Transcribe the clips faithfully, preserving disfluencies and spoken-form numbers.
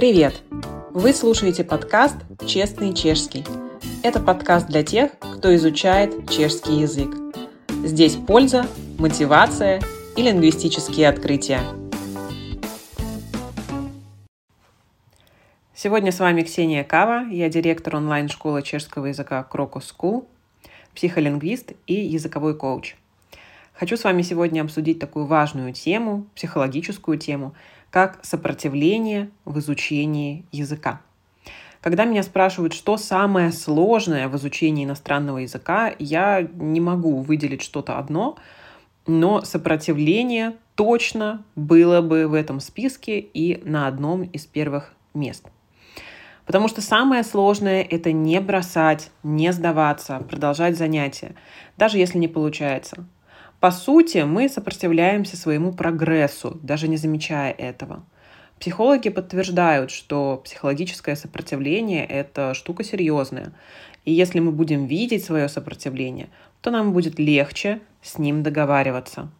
Привет! Вы слушаете подкаст «Честный чешский». Это подкаст для тех, кто изучает чешский язык. Здесь польза, мотивация и лингвистические открытия. Сегодня с вами Ксения Кава, я директор онлайн-школы чешского языка Krokos School, психолингвист и языковой коуч. Хочу с вами сегодня обсудить такую важную тему, психологическую тему, как сопротивление в изучении языка. Когда меня спрашивают, что самое сложное в изучении иностранного языка, я не могу выделить что-то одно, но сопротивление точно было бы в этом списке и на одном из первых мест. Потому что самое сложное – это не бросать, не сдаваться, продолжать занятия, даже если не получается. По сути, мы сопротивляемся своему прогрессу, даже не замечая этого. Психологи подтверждают, что психологическое сопротивление – это штука серьезная. И если мы будем видеть свое сопротивление, то нам будет легче с ним договариваться.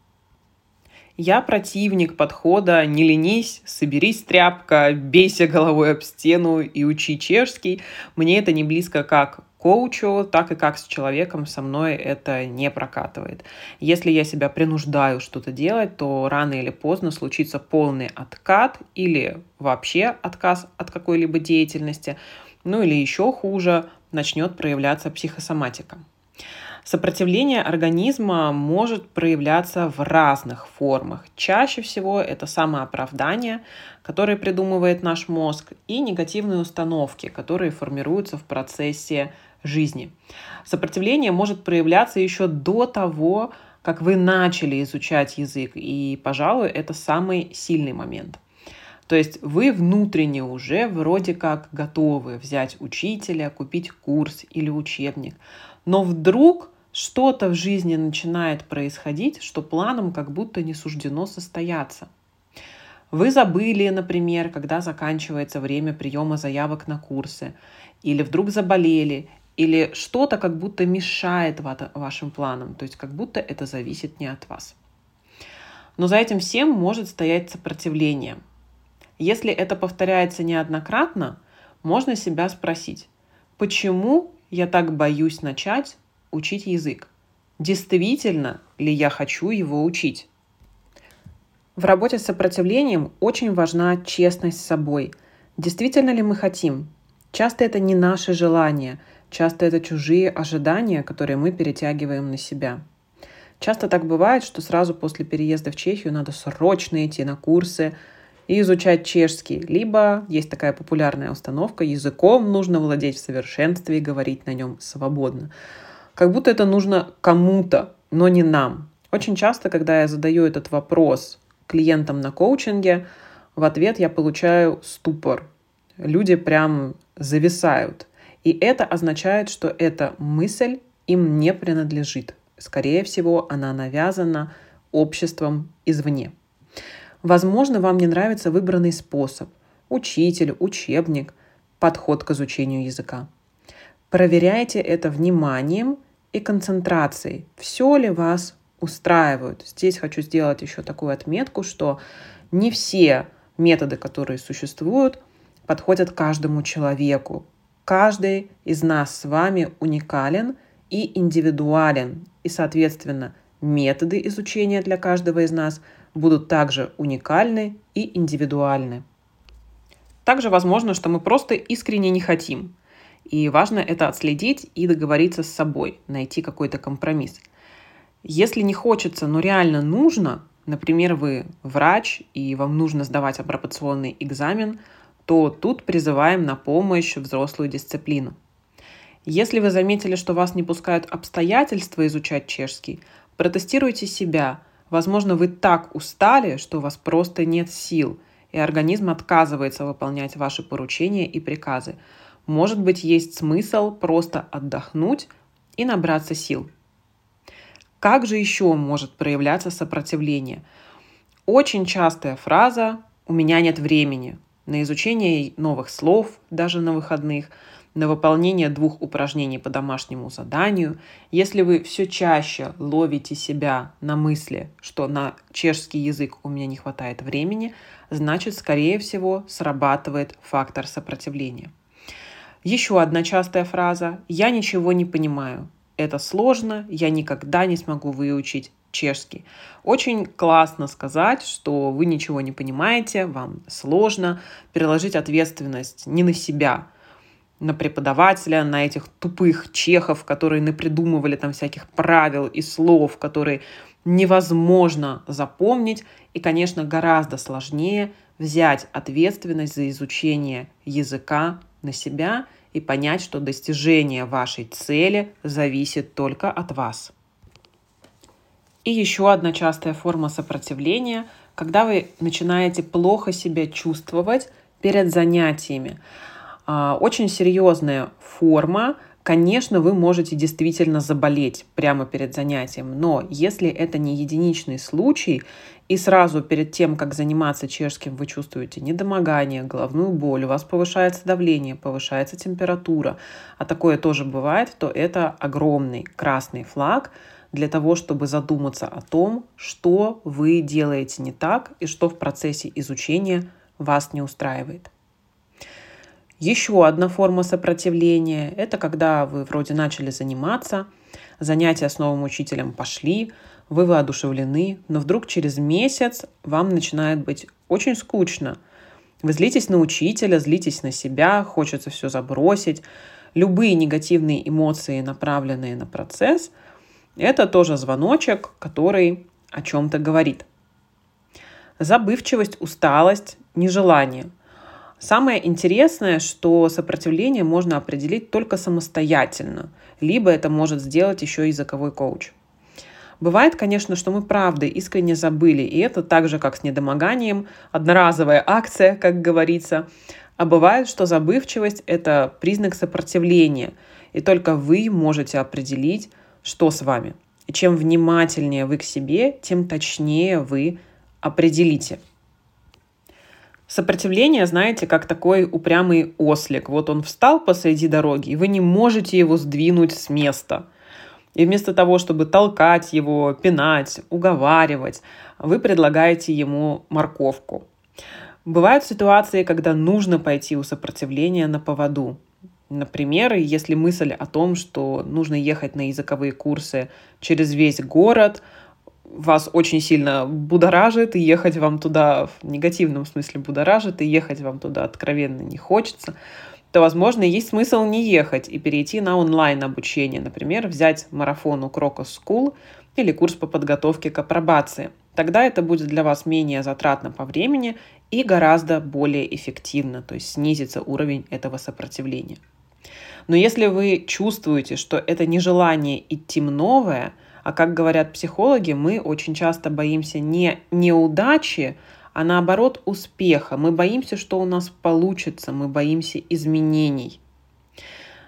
Я противник подхода «не ленись, соберись, тряпка, бейся головой об стену и учи чешский». Мне это не близко как коучу, так и как с человеком со мной это не прокатывает. Если я себя принуждаю что-то делать, то рано или поздно случится полный откат или вообще отказ от какой-либо деятельности, ну или еще хуже, начнет проявляться психосоматика. Сопротивление организма может проявляться в разных формах. Чаще всего это самооправдание, которое придумывает наш мозг, и негативные установки, которые формируются в процессе жизни. Сопротивление может проявляться еще до того, как вы начали изучать язык, и, пожалуй, это самый сильный момент. То есть вы внутренне уже вроде как готовы взять учителя, купить курс или учебник. Но вдруг что-то в жизни начинает происходить, что планам как будто не суждено состояться. Вы забыли, например, когда заканчивается время приема заявок на курсы, или вдруг заболели, или что-то как будто мешает вашим планам, то есть как будто это зависит не от вас. Но за этим всем может стоять сопротивление. Если это повторяется неоднократно, можно себя спросить, почему я так боюсь начать учить язык? Действительно ли я хочу его учить? В работе с сопротивлением очень важна честность с собой. Действительно ли мы хотим? Часто это не наши желания, часто это чужие ожидания, которые мы перетягиваем на себя. Часто так бывает, что сразу после переезда в Чехию надо срочно идти на курсы, и изучать чешский, либо есть такая популярная установка: языком нужно владеть в совершенстве и говорить на нем свободно. Как будто это нужно кому-то, но не нам. Очень часто, когда я задаю этот вопрос клиентам на коучинге, в ответ я получаю ступор. Люди прям зависают. И это означает, что эта мысль им не принадлежит. Скорее всего, она навязана обществом извне. Возможно, вам не нравится выбранный способ – учитель, учебник, подход к изучению языка. Проверяйте это вниманием и концентрацией. Все ли вас устраивает? Здесь хочу сделать еще такую отметку, что не все методы, которые существуют, подходят каждому человеку. Каждый из нас с вами уникален и индивидуален, и, соответственно, методы изучения для каждого из нас – будут также уникальны и индивидуальны. Также возможно, что мы просто искренне не хотим. И важно это отследить и договориться с собой, найти какой-то компромисс. Если не хочется, но реально нужно, например, вы врач и вам нужно сдавать апробационный экзамен, то тут призываем на помощь взрослую дисциплину. Если вы заметили, что вас не пускают обстоятельства изучать чешский, протестируйте себя. Возможно, вы так устали, что у вас просто нет сил, и организм отказывается выполнять ваши поручения и приказы. Может быть, есть смысл просто отдохнуть и набраться сил. Как же еще может проявляться сопротивление? Очень частая фраза «у меня нет времени» на изучение новых слов, даже на выходных, на выполнение двух упражнений по домашнему заданию, если вы все чаще ловите себя на мысли, что на чешский язык у меня не хватает времени, значит, скорее всего, срабатывает фактор сопротивления. Еще одна частая фраза «я ничего не понимаю». Это сложно, я никогда не смогу выучить чешский. Очень классно сказать, что вы ничего не понимаете, вам сложно, переложить ответственность не на себя, на преподавателя, на этих тупых чехов, которые напридумывали там всяких правил и слов, которые невозможно запомнить. И, конечно, гораздо сложнее взять ответственность за изучение языка на себя и понять, что достижение вашей цели зависит только от вас. И еще одна частая форма сопротивления, когда вы начинаете плохо себя чувствовать перед занятиями. Очень серьезная форма. Конечно, вы можете действительно заболеть прямо перед занятием, но если это не единичный случай, и сразу перед тем, как заниматься чешским, вы чувствуете недомогание, головную боль, у вас повышается давление, повышается температура, а такое тоже бывает, то это огромный красный флаг для того, чтобы задуматься о том, что вы делаете не так и что в процессе изучения вас не устраивает. Еще одна форма сопротивления – это когда вы вроде начали заниматься, занятия с новым учителем пошли, вы воодушевлены, но вдруг через месяц вам начинает быть очень скучно. Вы злитесь на учителя, злитесь на себя, хочется все забросить. Любые негативные эмоции, направленные на процесс – это тоже звоночек, который о чем-то говорит. Забывчивость, усталость, нежелание – самое интересное, что сопротивление можно определить только самостоятельно, либо это может сделать еще языковой коуч. Бывает, конечно, что мы правда искренне забыли, и это так же, как с недомоганием, одноразовая акция, как говорится. А бывает, что забывчивость – это признак сопротивления, и только вы можете определить, что с вами. И чем внимательнее вы к себе, тем точнее вы определите. Сопротивление, знаете, как такой упрямый ослик. Вот он встал посреди дороги, и вы не можете его сдвинуть с места. И вместо того, чтобы толкать его, пинать, уговаривать, вы предлагаете ему морковку. Бывают ситуации, когда нужно пойти у сопротивления на поводу. Например, если мысль о том, что нужно ехать на языковые курсы через весь город – вас очень сильно будоражит, и ехать вам туда, в негативном смысле будоражит, и ехать вам туда откровенно не хочется, то, возможно, есть смысл не ехать и перейти на онлайн-обучение. Например, взять марафон у Krokos School или курс по подготовке к апробации. Тогда это будет для вас менее затратно по времени и гораздо более эффективно, то есть снизится уровень этого сопротивления. Но если вы чувствуете, что это нежелание идти в новое, а как говорят психологи, мы очень часто боимся не неудачи, а наоборот успеха. Мы боимся, что у нас получится, мы боимся изменений.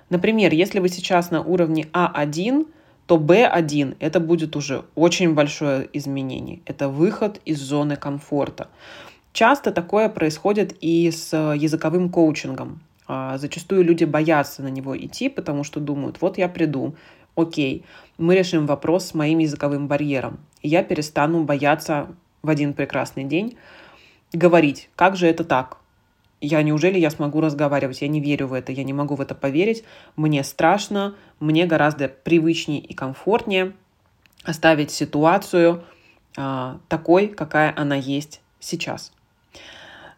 Например, если вы сейчас на уровне А один, то Б один – это будет уже очень большое изменение. Это выход из зоны комфорта. Часто такое происходит и с языковым коучингом. Зачастую люди боятся на него идти, потому что думают, вот я приду, окей, мы решим вопрос с моим языковым барьером, и я перестану бояться в один прекрасный день говорить, как же это так? Я неужели я смогу разговаривать? Я не верю в это, я не могу в это поверить, мне страшно, мне гораздо привычнее и комфортнее оставить ситуацию а, такой, какая она есть сейчас.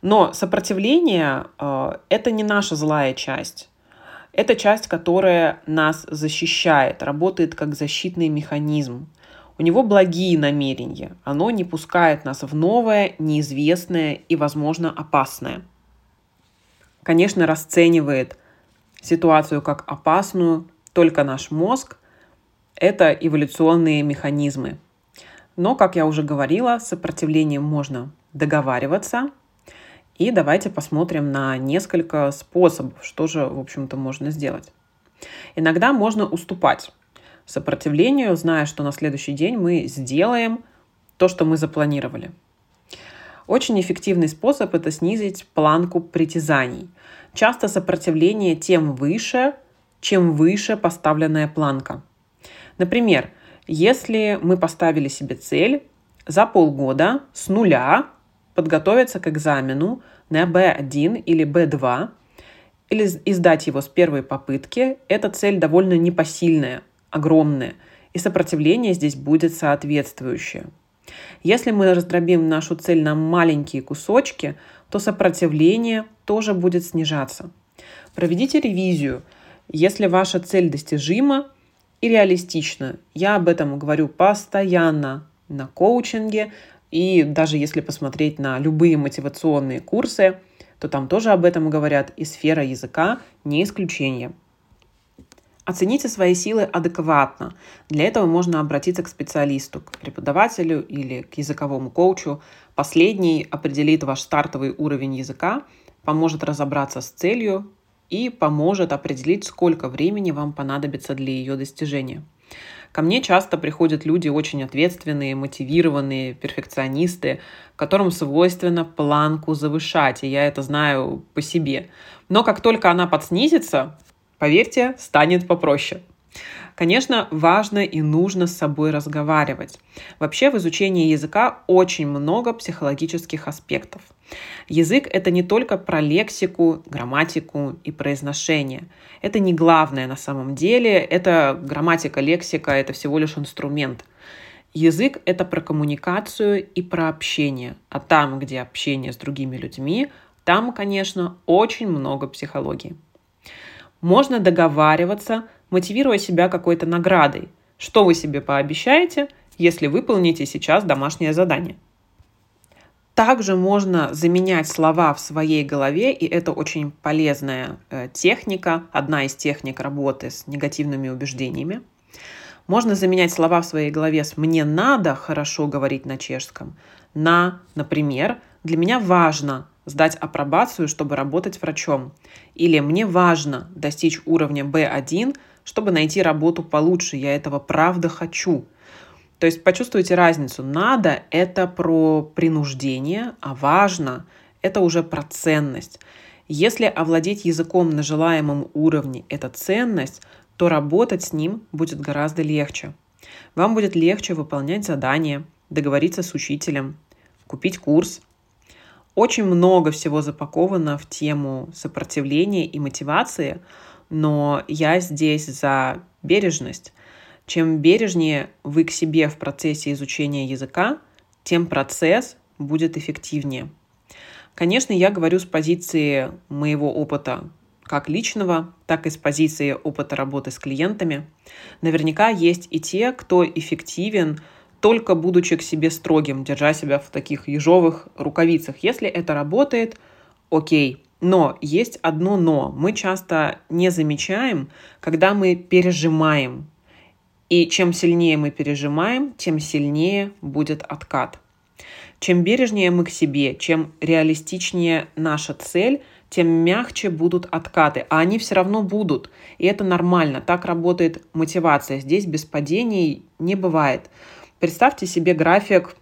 Но сопротивление а, – это не наша злая часть. Это часть, которая нас защищает, работает как защитный механизм. У него благие намерения. Оно не пускает нас в новое, неизвестное и, возможно, опасное. Конечно, расценивает ситуацию как опасную только наш мозг. Это эволюционные механизмы. Но, как я уже говорила, с сопротивлением можно договариваться. И давайте посмотрим на несколько способов, что же, в общем-то, можно сделать. Иногда можно уступать сопротивлению, зная, что на следующий день мы сделаем то, что мы запланировали. Очень эффективный способ – это снизить планку притязаний. Часто сопротивление тем выше, чем выше поставленная планка. Например, если мы поставили себе цель за полгода с нуля подготовиться к экзамену на бэ один или бэ два, или издать его с первой попытки, эта цель довольно непосильная, огромная, и сопротивление здесь будет соответствующее. Если мы раздробим нашу цель на маленькие кусочки, то сопротивление тоже будет снижаться. Проведите ревизию, если ваша цель достижима и реалистична. Я об этом говорю постоянно на коучинге, и даже если посмотреть на любые мотивационные курсы, то там тоже об этом говорят, и сфера языка не исключение. Оцените свои силы адекватно. Для этого можно обратиться к специалисту, к преподавателю или к языковому коучу. Последний определит ваш стартовый уровень языка, поможет разобраться с целью и поможет определить, сколько времени вам понадобится для ее достижения. Ко мне часто приходят люди очень ответственные, мотивированные, перфекционисты, которым свойственно планку завышать, и я это знаю по себе. Но как только она подснизится, поверьте, станет попроще. Конечно, важно и нужно с собой разговаривать. Вообще в изучении языка очень много психологических аспектов. Язык — это не только про лексику, грамматику и произношение. Это не главное на самом деле. Это грамматика, лексика — это всего лишь инструмент. Язык — это про коммуникацию и про общение. А там, где общение с другими людьми, там, конечно, очень много психологии. Можно договариваться, мотивируя себя какой-то наградой. Что вы себе пообещаете, если выполните сейчас домашнее задание? Также можно заменять слова в своей голове, и это очень полезная техника, одна из техник работы с негативными убеждениями. Можно заменять слова в своей голове с «мне надо хорошо говорить на чешском» на, например, «для меня важно сдать апробацию, чтобы работать врачом», или «мне важно достичь уровня бэ один, чтобы найти работу получше, я этого правда хочу». То есть почувствуйте разницу. «Надо» — это про принуждение, а «важно» — это уже про ценность. Если овладеть языком на желаемом уровне — это ценность, то работать с ним будет гораздо легче. Вам будет легче выполнять задания, договориться с учителем, купить курс. Очень много всего запаковано в тему сопротивления и мотивации, но я здесь за бережность. Чем бережнее вы к себе в процессе изучения языка, тем процесс будет эффективнее. Конечно, я говорю с позиции моего опыта, как личного, так и с позиции опыта работы с клиентами. Наверняка есть и те, кто эффективен, только будучи к себе строгим, держа себя в таких ежовых рукавицах. Если это работает, окей. Но есть одно но. Мы часто не замечаем, когда мы пережимаем. И чем сильнее мы пережимаем, тем сильнее будет откат. Чем бережнее мы к себе, чем реалистичнее наша цель, тем мягче будут откаты. А они все равно будут. И это нормально. Так работает мотивация. Здесь без падений не бывает. Представьте себе график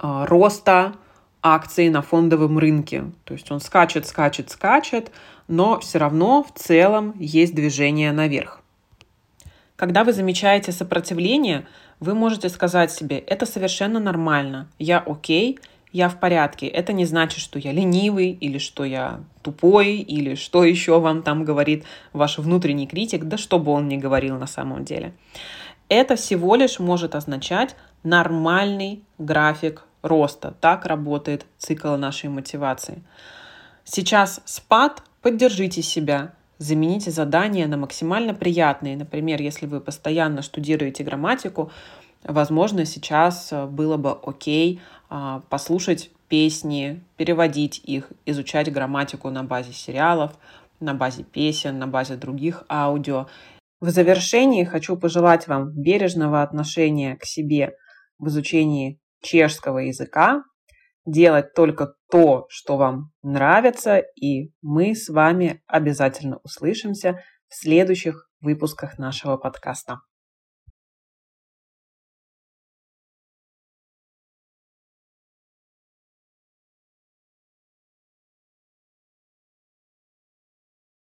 э, роста акций на фондовом рынке. То есть он скачет, скачет, скачет, но все равно в целом есть движение наверх. Когда вы замечаете сопротивление, вы можете сказать себе: это совершенно нормально, я окей, я в порядке. Это не значит, что я ленивый или что я тупой или что еще вам там говорит ваш внутренний критик, да что бы он ни говорил на самом деле. Это всего лишь может означать нормальный график роста. Так работает цикл нашей мотивации. Сейчас спад, поддержите себя, замените задания на максимально приятные. Например, если вы постоянно штудируете грамматику, возможно, сейчас было бы окей послушать песни, переводить их, изучать грамматику на базе сериалов, на базе песен, на базе других аудио. В завершении хочу пожелать вам бережного отношения к себе в изучении чешского языка, делать только то, что вам нравится, и мы с вами обязательно услышимся в следующих выпусках нашего подкаста.